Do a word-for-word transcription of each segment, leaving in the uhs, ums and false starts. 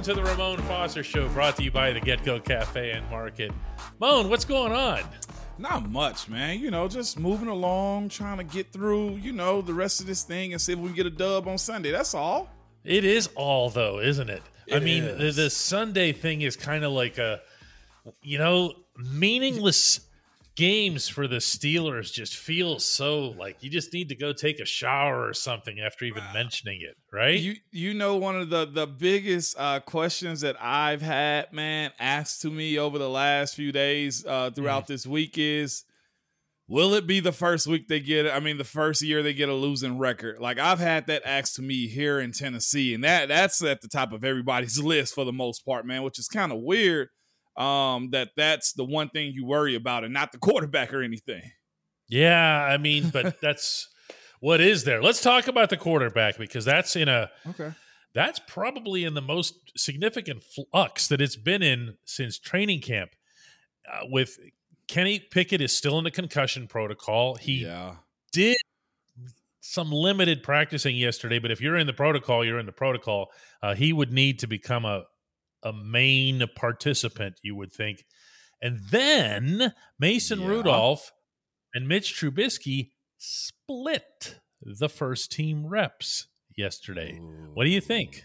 Welcome to the Ramon Foster Show, brought to you by the Get-Go Cafe and Market. Moan, what's going on? Not much, man. You know, just moving along, trying to get through, you know, the rest of this thing and see if we can get a dub on Sunday. That's all. It is all, though, isn't it? it I mean, the, the Sunday thing is kind of like a, you know, meaningless games for the Steelers just feel so like you just need to go take a shower or something after even wow. mentioning it, right? You you know, one of the, the biggest uh, questions that I've had, man, asked to me over the last few days uh, throughout mm. this week is, will it be the first week they get I mean, the first year they get a losing record? Like, I've had that asked to me here in Tennessee, and that that's at the top of everybody's list for the most part, man, which is kind of weird. Um, that that's the one thing you worry about and not the quarterback or anything. Yeah, I mean, but that's what is there. Let's talk about the quarterback because that's in a okay. that's probably in the most significant flux that it's been in since training camp uh, with Kenny Pickett is still in the concussion protocol. He yeah. did some limited practicing yesterday, but if you're in the protocol, you're in the protocol. Uh, he would need to become a a main participant, you would think. And then Mason yeah. Rudolph and Mitch Trubisky split the first team reps yesterday. Ooh. What do you think?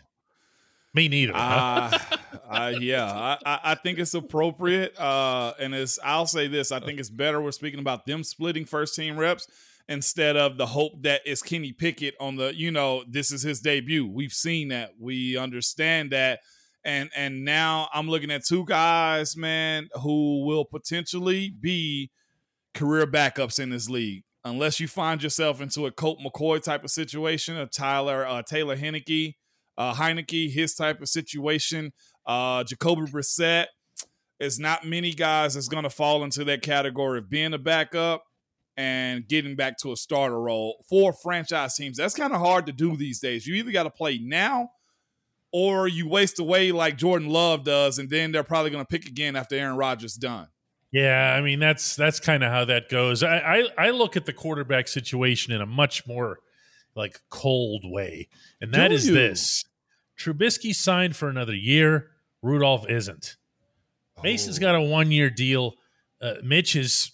Me neither. Uh, huh? uh, yeah, I, I, I think it's appropriate. Uh, and it's, I'll say this, I think it's better we're speaking about them splitting first team reps instead of the hope that it's Kenny Pickett on the, you know, this is his debut. We've seen that. We understand that. And and now I'm looking at two guys, man, who will potentially be career backups in this league, unless you find yourself into a Colt McCoy type of situation, a Tyler uh, Taylor Heinicke, uh, Heinicke, his type of situation, uh, Jacoby Brissett. It's not many guys that's going to fall into that category of being a backup and getting back to a starter role for franchise teams. That's kind of hard to do these days. You either got to play now, or you waste away like Jordan Love does, and then they're probably going to pick again after Aaron Rodgers done. Yeah, I mean, that's that's kind of how that goes. I, I I look at the quarterback situation in a much more like cold way, and that Do is you? this. Trubisky signed for another year. Rudolph isn't. Mason's oh. got a one-year deal. Uh, Mitch is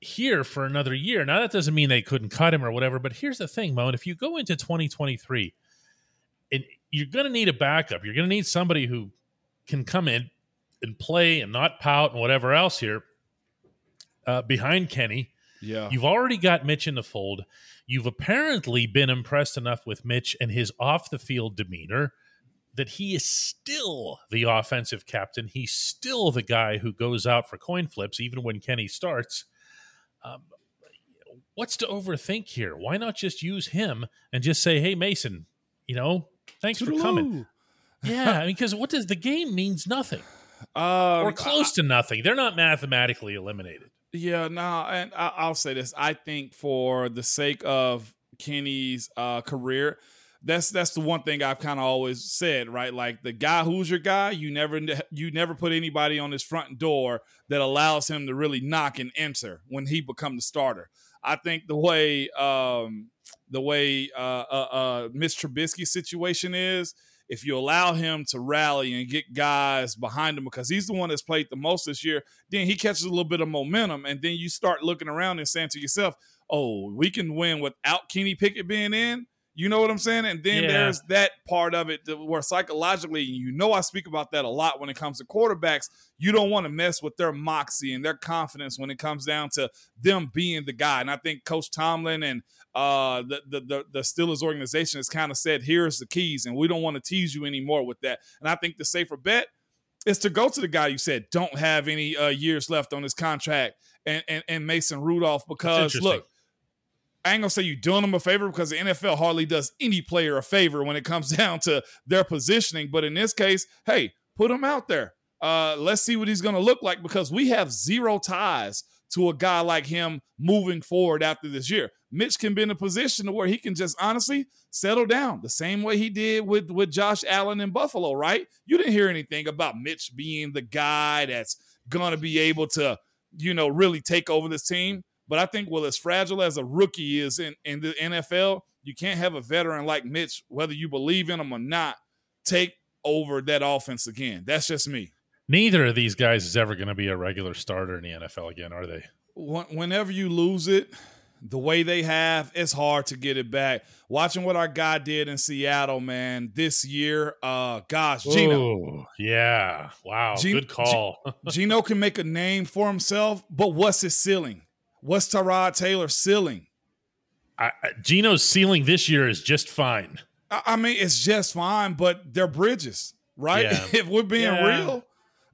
here for another year. Now, that doesn't mean they couldn't cut him or whatever, but here's the thing, Moan. If you go into twenty twenty-three, and you're going to need a backup. You're going to need somebody who can come in and play and not pout and whatever else here uh, behind Kenny. Yeah. You've already got Mitch in the fold. You've apparently been impressed enough with Mitch and his off-the-field demeanor that he is still the offensive captain. He's still the guy who goes out for coin flips, even when Kenny starts. Um, what's to overthink here? Why not just use him and just say, hey, Mason, you know, thanks Toodaloo. for coming. Yeah, I mean, because what does the game means nothing um, or close I, to nothing. They're not mathematically eliminated. Yeah, no, and I, I'll say this. I think for the sake of Kenny's uh, career, that's that's the one thing I've kind of always said, right? Like the guy who's your guy, you never you never put anybody on his front door that allows him to really knock and enter when he become the starter. I think the way um, the way uh, uh, uh, Mitch Trubisky's situation is, if you allow him to rally and get guys behind him, because he's the one that's played the most this year, then he catches a little bit of momentum, and then you start looking around and saying to yourself, oh, we can win without Kenny Pickett being in. You know what I'm saying? And then yeah. there's that part of it where psychologically, you know, I speak about that a lot when it comes to quarterbacks. You don't want to mess with their moxie and their confidence when it comes down to them being the guy. And I think Coach Tomlin and uh, the, the, the, the Steelers organization has kind of said, here's the keys, and we don't want to tease you anymore with that. And I think the safer bet is to go to the guy you said don't have any uh, years left on his contract and, and, and Mason Rudolph, because, look, I ain't going to say you're doing them a favor, because the N F L hardly does any player a favor when it comes down to their positioning. But in this case, hey, put him out there. Uh, let's see what he's going to look like, because we have zero ties to a guy like him moving forward after this year. Mitch can be in a position where he can just honestly settle down the same way he did with, with Josh Allen in Buffalo, right? You didn't hear anything about Mitch being the guy that's going to be able to, you know, really take over this team. But I think, well, as fragile as a rookie is in, in the N F L, you can't have a veteran like Mitch, whether you believe in him or not, take over that offense again. That's just me. Neither of these guys is ever going to be a regular starter in the N F L again, are they? Whenever you lose it the way they have, it's hard to get it back. Watching what our guy did in Seattle, man, this year, uh, gosh, Geno. Yeah, wow, Geno, good call. Geno can make a name for himself, but what's his ceiling? What's Tyrod Taylor's ceiling? I, I, Geno's ceiling this year is just fine. I, I mean, it's just fine, but they're bridges, right? Yeah. If we're being yeah. real.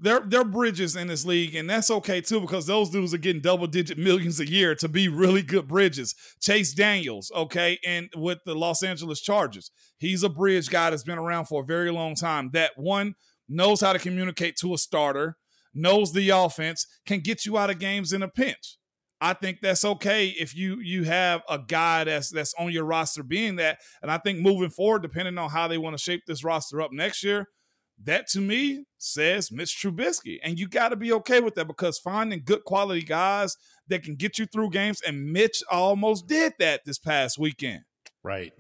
They're, they're bridges in this league, and that's okay, too, because those dudes are getting double-digit millions a year to be really good bridges. Chase Daniels, okay, and with the Los Angeles Chargers. He's a bridge guy that's been around for a very long time. That one knows how to communicate to a starter, knows the offense, can get you out of games in a pinch. I think that's okay if you you have a guy that's that's on your roster being that. And I think moving forward, depending on how they want to shape this roster up next year, that, to me, says Mitch Trubisky. And you got to be okay with that because finding good quality guys that can get you through games, and Mitch almost did that this past weekend. Right.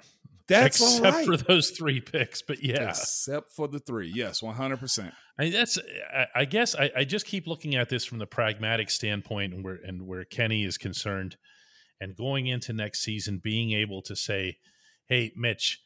That's all right. Except for those three picks, but yeah. Except for the three, yes, one hundred percent. I mean, that's, I, I guess I, I just keep looking at this from the pragmatic standpoint and where, and where Kenny is concerned. And going into next season, being able to say, hey, Mitch,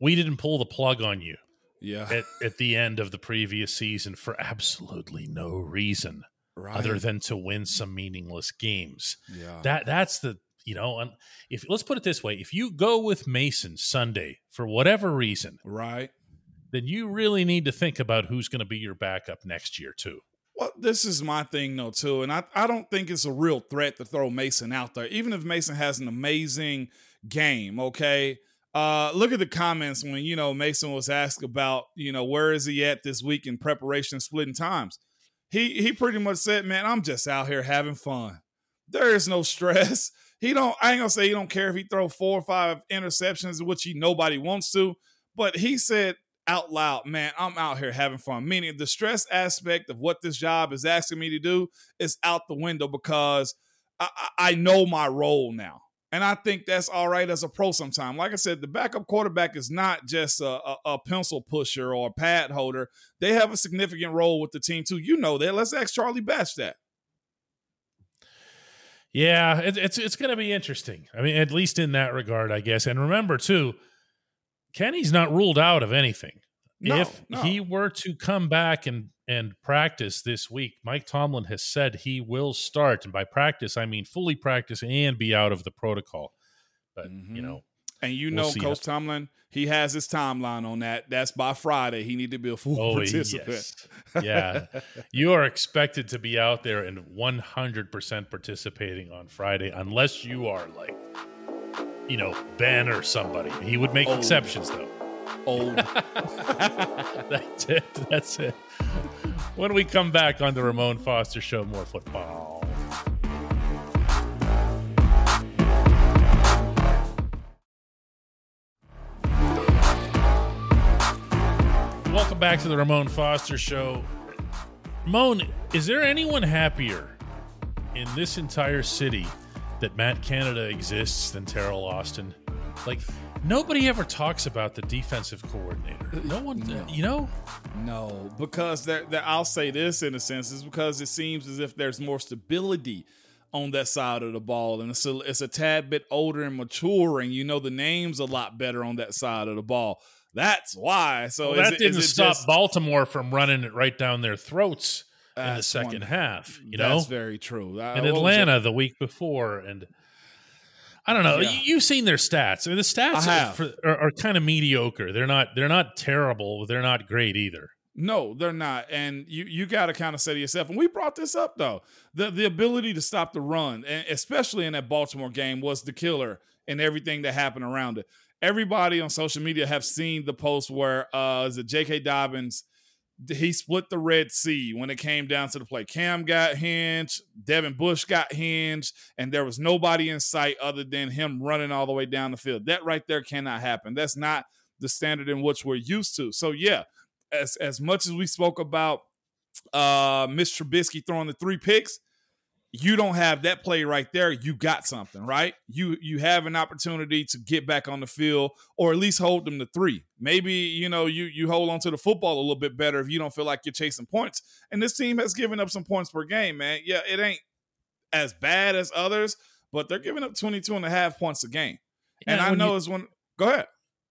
we didn't pull the plug on you. Yeah, at, at the end of the previous season for absolutely no reason right. other than to win some meaningless games. Yeah, that that's the you know. If let's put it this way, if you go with Mason Sunday for whatever reason, right, then you really need to think about who's going to be your backup next year too. Well, this is my thing though too, and I I don't think it's a real threat to throw Mason out there, even if Mason has an amazing game. Okay. Uh, look at the comments when, you know, Mason was asked about, you know, where is he at this week in preparation, splitting times. He he pretty much said, man, I'm just out here having fun. There is no stress. He don't, I ain't gonna say he don't care if he throw four or five interceptions, which he nobody wants to, but he said out loud, man, I'm out here having fun. Meaning the stress aspect of what this job is asking me to do is out the window because I, I know my role now. And I think that's all right as a pro sometime. Like I said, the backup quarterback is not just a, a, a pencil pusher or a pad holder. They have a significant role with the team, too. You know that. Let's ask Charlie Batch that. Yeah, it, it's it's going to be interesting. I mean, at least in that regard, I guess. And remember, too, Kenny's not ruled out of anything. No, if no. he were to come back and, and practice this week, Mike Tomlin has said he will start. And by practice, I mean fully practice and be out of the protocol. But, mm-hmm. you know. And you we'll know Coach Tomlin, he has his timeline on that. That's by Friday. He need to be a full oh, participant. Yes. Yeah. You are expected to be out there and one hundred percent participating on Friday unless you are like, you know, Ben or somebody. He would make oh. exceptions, though. Old. That's it. That's it. When we come back on the Ramon Foster Show, more football. Welcome back to the Ramon Foster Show. Ramon, is there anyone happier in this entire city that Matt Canada exists than Teryl Austin? Like, nobody ever talks about the defensive coordinator. No one, no. you know? No, because they're, they're, I'll say this in a sense, is because it seems as if there's more stability on that side of the ball. And it's a, it's a tad bit older and mature, and you know the names a lot better on that side of the ball. That's why. So well, is that it, didn't is it stop just, Baltimore from running it right down their throats in the second one, half. You know? That's very true. I, in Atlanta the week before, and – I don't know. Yeah. You've seen their stats. I mean, the stats are, for, are, are kind of mediocre. They're not. They're not terrible. They're not great either. No, they're not. And you you got to kind of say to yourself. And we brought this up though. The the ability to stop the run, and especially in that Baltimore game, was the killer in everything that happened around it. Everybody on social media have seen the post where uh, is it J K. Dobbins? He split the Red Sea when it came down to the play. Cam got hinged, Devin Bush got hinged, and there was nobody in sight other than him running all the way down the field. That right there cannot happen. That's not the standard in which we're used to. So, yeah, as, as much as we spoke about uh, Mitch Trubisky throwing the three picks, you don't have that play right there, you got something, right? You you have an opportunity to get back on the field or at least hold them to three. Maybe, you know, you you hold on to the football a little bit better if you don't feel like you're chasing points. And this team has given up some points per game, man. Yeah, it ain't as bad as others, but they're giving up twenty-two and a half points a game. Yeah, and I know you- it's one – go ahead.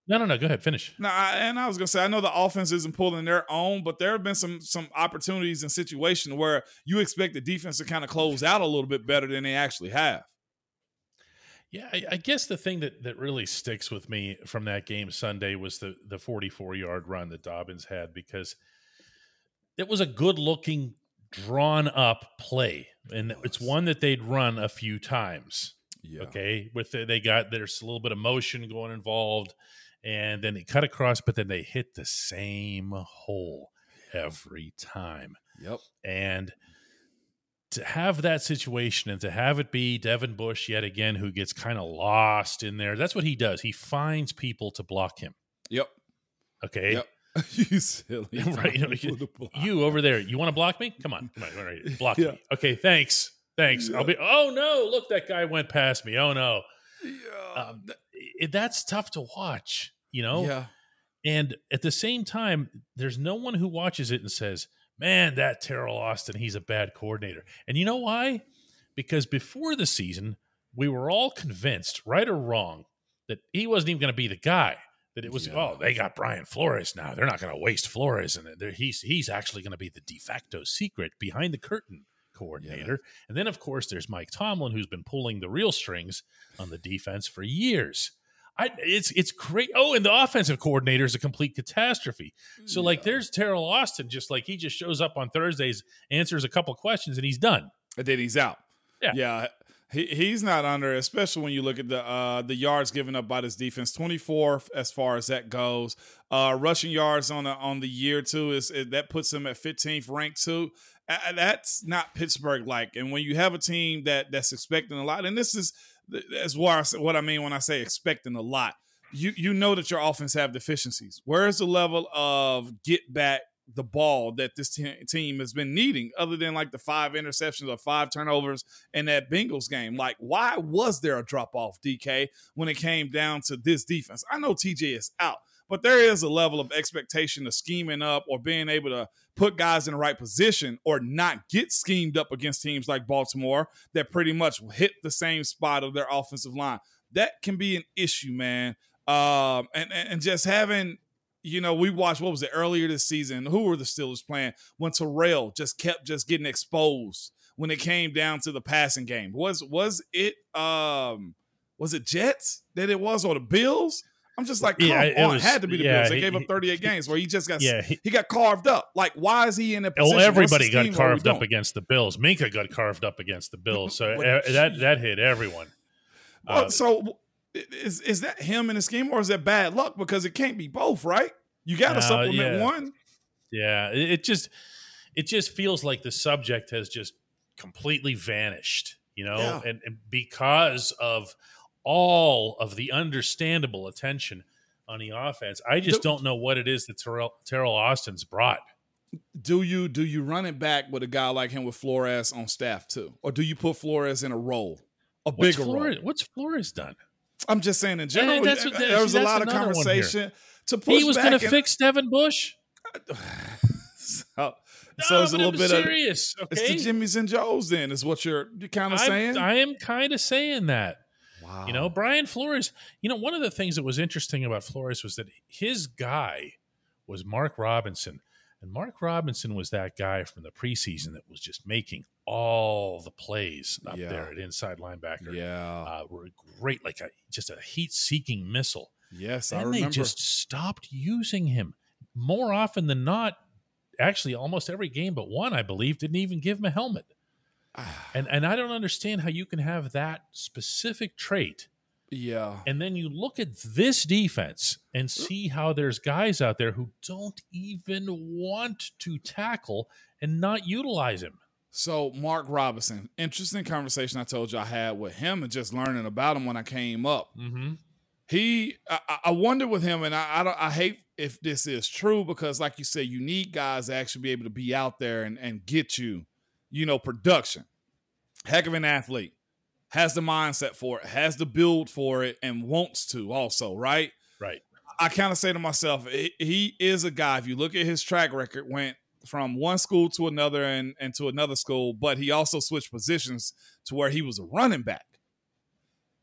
No, no, no. Go ahead. Finish. No, I, and I was going to say, I know the offense isn't pulling their own, but there have been some some opportunities and situations where you expect the defense to kind of close out a little bit better than they actually have. Yeah, I, I guess the thing that, that really sticks with me from that game Sunday was the the forty-four-yard run that Dobbins had, because it was a good-looking, drawn-up play, and it's one that they'd run a few times. Yeah. Okay, with the, they got there's a little bit of motion going involved. And then they cut across, but then they hit the same hole every time. Yep. And to have that situation and to have it be Devin Bush yet again, who gets kind of lost in there, that's what he does. He finds people to block him. Yep. Okay. Yep. You silly. Right. You, know, you, you over there, you want to block me? Come on. Come on. All right. Block yeah. me. Okay. Thanks. Thanks. Yeah. I'll be, oh no, look, that guy went past me. Oh no. Yeah. Um, it, that's tough to watch. You know, yeah. And at the same time, there's no one who watches it and says, man, that Teryl Austin, he's a bad coordinator. And you know why? Because before the season, we were all convinced, right or wrong, that he wasn't even going to be the guy. That it was, yeah. oh, they got Brian Flores now. They're not going to waste Flores. And he's, he's actually going to be the de facto secret behind the curtain coordinator. Yeah. And then, of course, there's Mike Tomlin, who's been pulling the real strings on the defense for years. I, it's it's great. Oh, and the offensive coordinator is a complete catastrophe. So, yeah. like, there's Teryl Austin, just like he just shows up on Thursdays, answers a couple questions, and he's done. And then he's out. Yeah, yeah. He he's not under, especially when you look at the uh, the yards given up by this defense, twenty-four as far as that goes. Uh, rushing yards on the, on the year too is it, that puts him at fifteenth ranked too. Uh, that's not Pittsburgh like. And when you have a team that that's expecting a lot, and this is. That's what I mean when I say expecting a lot. You you know that your offense have deficiencies. Where is the level of get back the ball that this te- team has been needing, other than like the five interceptions or five turnovers in that Bengals game? Like, why was there a drop off, D K, when it came down to this defense? I know T J is out, but there is a level of expectation of scheming up or being able to put guys in the right position or not get schemed up against teams like Baltimore that pretty much hit the same spot of their offensive line. That can be an issue, man. Um, and, and just having, you know, we watched, what was it, earlier this season, who were the Steelers playing? When Teryl just kept just getting exposed when it came down to the passing game. Was was it um, was it Jets that it was or the Bills? I'm just like, come yeah, it on. Was, had to be the yeah, Bills. They he, gave up thirty-eight he, games where he just got yeah, he, he got carved up. Like, why is he in a position? Well, everybody got carved up against the Bills. Minka got carved up against the Bills. So that, that that hit everyone. Well, uh, so is is that him in the scheme, or is that bad luck? Because it can't be both, right? You got to uh, supplement yeah. one. Yeah, it just it just feels like the subject has just completely vanished, you know, yeah. and, and because of – all of the understandable attention on the offense. I just do, don't know what it is that Terrell, Terrell Austin's brought. Do you do you run it back with a guy like him with Flores on staff too? Or do you put Flores in a role, a what's bigger Flores, role? What's Flores done? I'm just saying in general, and that's what, there was see, a lot of conversation. To push he was going to fix Devin Bush? so, So no, it's a little I'm bit serious, of, okay? It's the Jimmys and Joes then is what you're, you're kind of saying? I am kind of saying that. Wow. You know, Brian Flores, you know, one of the things that was interesting about Flores was that his guy was Mark Robinson. And Mark Robinson was that guy from the preseason that was just making all the plays up yeah. there at inside linebacker. Yeah. Uh, were great, like a, just a heat-seeking missile. Yes, and I remember. And they just stopped using him. More often than not, actually almost every game but one, I believe, didn't even give him a helmet. And and I don't understand how you can have that specific trait. Yeah. And then you look at this defense and see how there's guys out there who don't even want to tackle and not utilize him. So Mark Robinson, interesting conversation I told you I had with him and just learning about him when I came up. Mm-hmm. He, I, I wonder with him, and I, I, don't, I hate if this is true because like you said, you need guys to actually be able to be out there and, and get you. You know, production. heck of an athlete, has the mindset for it, has the build for it, and wants to also, right? Right. I kind of say to myself, he is a guy, if you look at his track record, went from one school to another and, and to another school, but he also switched positions to where he was a running back.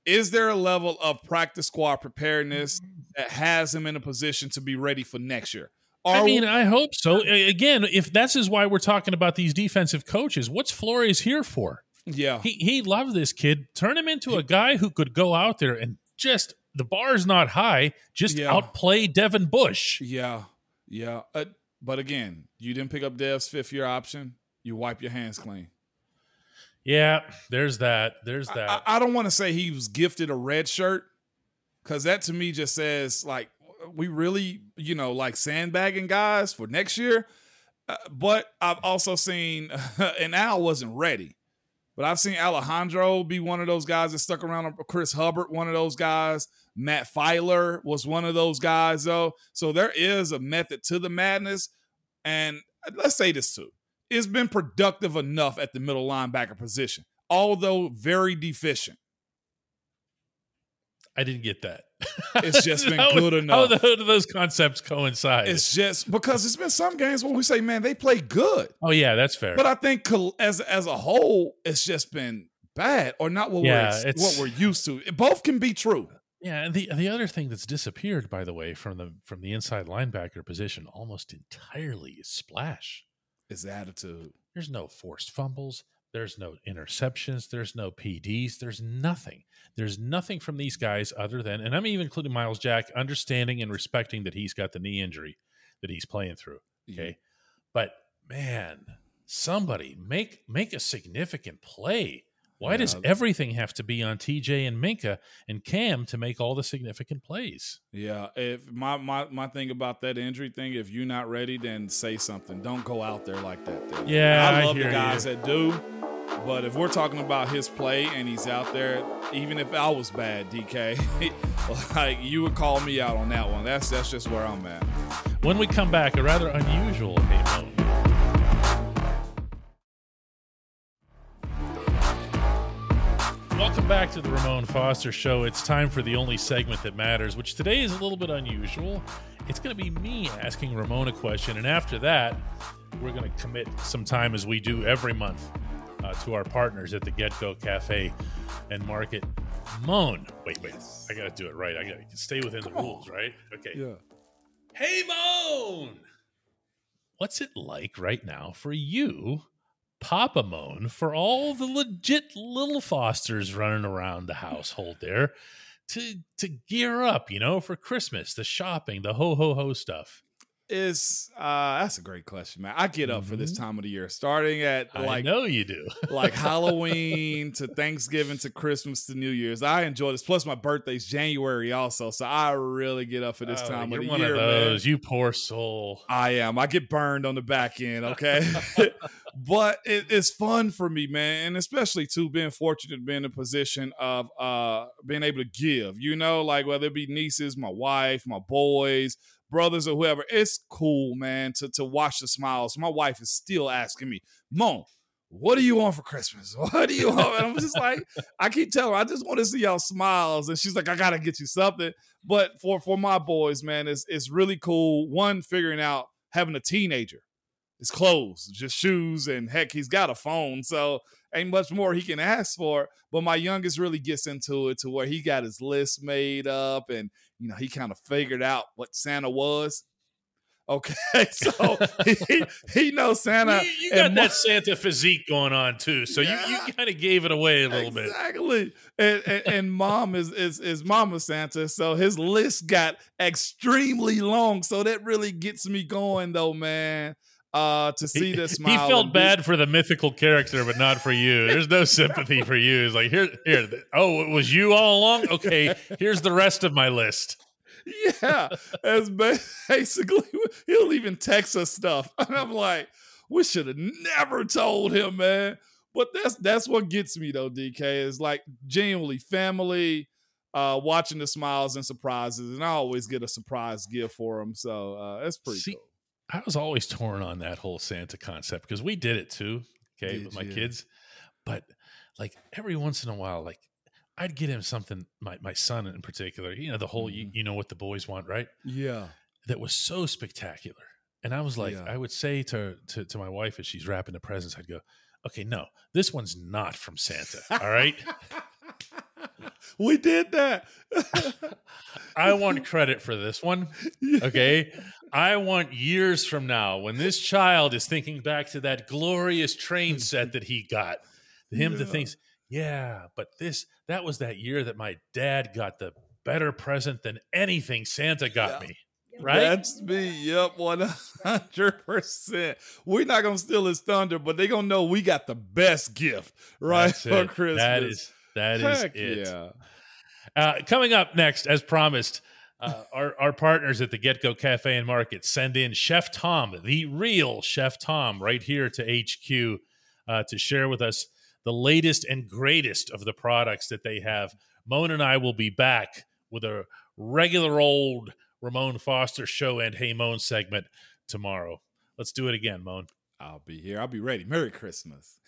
Is there a level of practice squad preparedness that has him in a position to be ready for next year? Are I mean, we- I hope so. Again, if that's is why we're talking about these defensive coaches, what's Flores here for? Yeah. He he loved this kid. Turn him into a guy who could go out there and just, the bar is not high, just yeah. outplay Devin Bush. Yeah, yeah. Uh, but again, you didn't pick up Dev's fifth-year option. You wipe your hands clean. Yeah, there's that. There's that. I, I don't want to say he was gifted a red shirt, because that to me just says, like, we really, you know, like sandbagging guys for next year. Uh, but I've also seen, and Al wasn't ready, but I've seen Alejandro be one of those guys that stuck around. Chris Hubbard, one of those guys. Matt Feiler was one of those guys, though. So there is a method to the madness. And let's say this, too. It's been productive enough at the middle linebacker position, although very deficient. I didn't get that. It's just been how, good enough. How do those concepts coincide? It's just because it's been some games where we say, man, they play good. Oh, yeah, that's fair. But I think as as a whole, it's just been bad or not what, yeah, we're, what we're used to. Both can be true. Yeah, and the the other thing that's disappeared, by the way, from the from the inside linebacker position almost entirely is splash. Is attitude. There's no forced fumbles. There's no interceptions. There's no P Ds. There's nothing. There's nothing from these guys other than, and I'm even including Miles Jack, understanding and respecting that he's got the knee injury that he's playing through. Okay. Yeah. But man, somebody make, make a significant play. Why yeah. does everything have to be on T J and Minka and Cam to make all the significant plays? Yeah. If my, my, my thing about that injury thing, if you're not ready, then say something. Don't go out there like that. Then. Yeah. I love I the guys you. that do. But if we're talking about his play and he's out there, even if I was bad, D K, like you would call me out on that one. That's that's just where I'm at. When we come back, a rather unusual hate moment. Welcome back to the Ramon Foster Show. It's time for the only segment that matters, which today is a little bit unusual. It's going to be me asking Ramon a question, and after that, we're going to commit some time, as we do every month, Uh, to our partners at the Get-Go Cafe and Market. Moan. Wait, wait. I got to do it right. I got to stay within Come the rules, on. right? Okay. Yeah. Hey, Moan! What's it like right now for you, Papa Moan, for all the legit little Fosters running around the household there to to gear up, you know, for Christmas, the shopping, the ho-ho-ho stuff? Is uh that's a great question, man. I get up mm-hmm. for this time of the year, starting at like I know you do like Halloween to Thanksgiving to Christmas to New Year's. I enjoy this. Plus my birthday's January also, so I really get up for this oh, time of the year. You're one of those, man. You poor soul. I am. I get burned on the back end, okay? But it, it's fun for me, man, and especially too being fortunate to be in a position of uh being able to give. You know, like whether it be nieces, my wife, my boys, brothers or whoever, it's cool, man, to, to watch the smiles. My wife is still asking me, Mom, what do you want for Christmas? What do you want? And I'm just like, I keep telling her, I just want to see y'all smiles. And she's like, I got to get you something. But for, for my boys, man, it's, it's really cool. One, figuring out having a teenager. It's clothes, just shoes, and heck, he's got a phone. So ain't much more he can ask for. But my youngest really gets into it to where he got his list made up and, you know, he kind of figured out what Santa was. Okay, so he, he knows Santa. You, you got and that Santa physique going on too, so yeah, you, you kind of gave it away a little exactly. bit. Exactly. And, and, and mom is is is Mama Santa, so his list got extremely long. So that really gets me going, though, man. Uh, to see this smile. He felt bad be- for the mythical character, but not for you. There's no sympathy for you. It's like, here, here. Oh, it was you all along? Okay, here's the rest of my list. Yeah, that's basically, he'll even text us stuff. And I'm like, we should have never told him, man. But that's that's what gets me, though, D K, is like genuinely family, uh, watching the smiles and surprises. And I always get a surprise gift for him. So uh, that's pretty see- cool. I was always torn on that whole Santa concept because we did it too. Okay. Did with my you? kids, But like every once in a while, like I'd get him something, my, my son in particular, you know, the whole, mm-hmm. you, you know what the boys want, right? Yeah. That was so spectacular. And I was like, yeah. I would say to, to, to my wife, as she's wrapping the presents, I'd go, okay, no, this one's not from Santa. All right. We did that. I want credit for this one. Okay. I want years from now when this child is thinking back to that glorious train set that he got, him yeah. to think, yeah, but this, that was that year that my dad got the better present than anything Santa got yeah. me. Right? That's me. Yep. one hundred percent. We're not going to steal his thunder, but they're going to know we got the best gift, right? For Christmas. That is, that Heck is it. Yeah. Uh, coming up next, as promised, uh, our, our partners at the Get-Go Cafe and Market send in Chef Tom, the real Chef Tom, right here to H Q uh, to share with us the latest and greatest of the products that they have. Moan and I will be back with a regular old Ramon Foster show and Hey Moan segment tomorrow. Let's do it again, Moan. I'll be here. I'll be ready. Merry Christmas.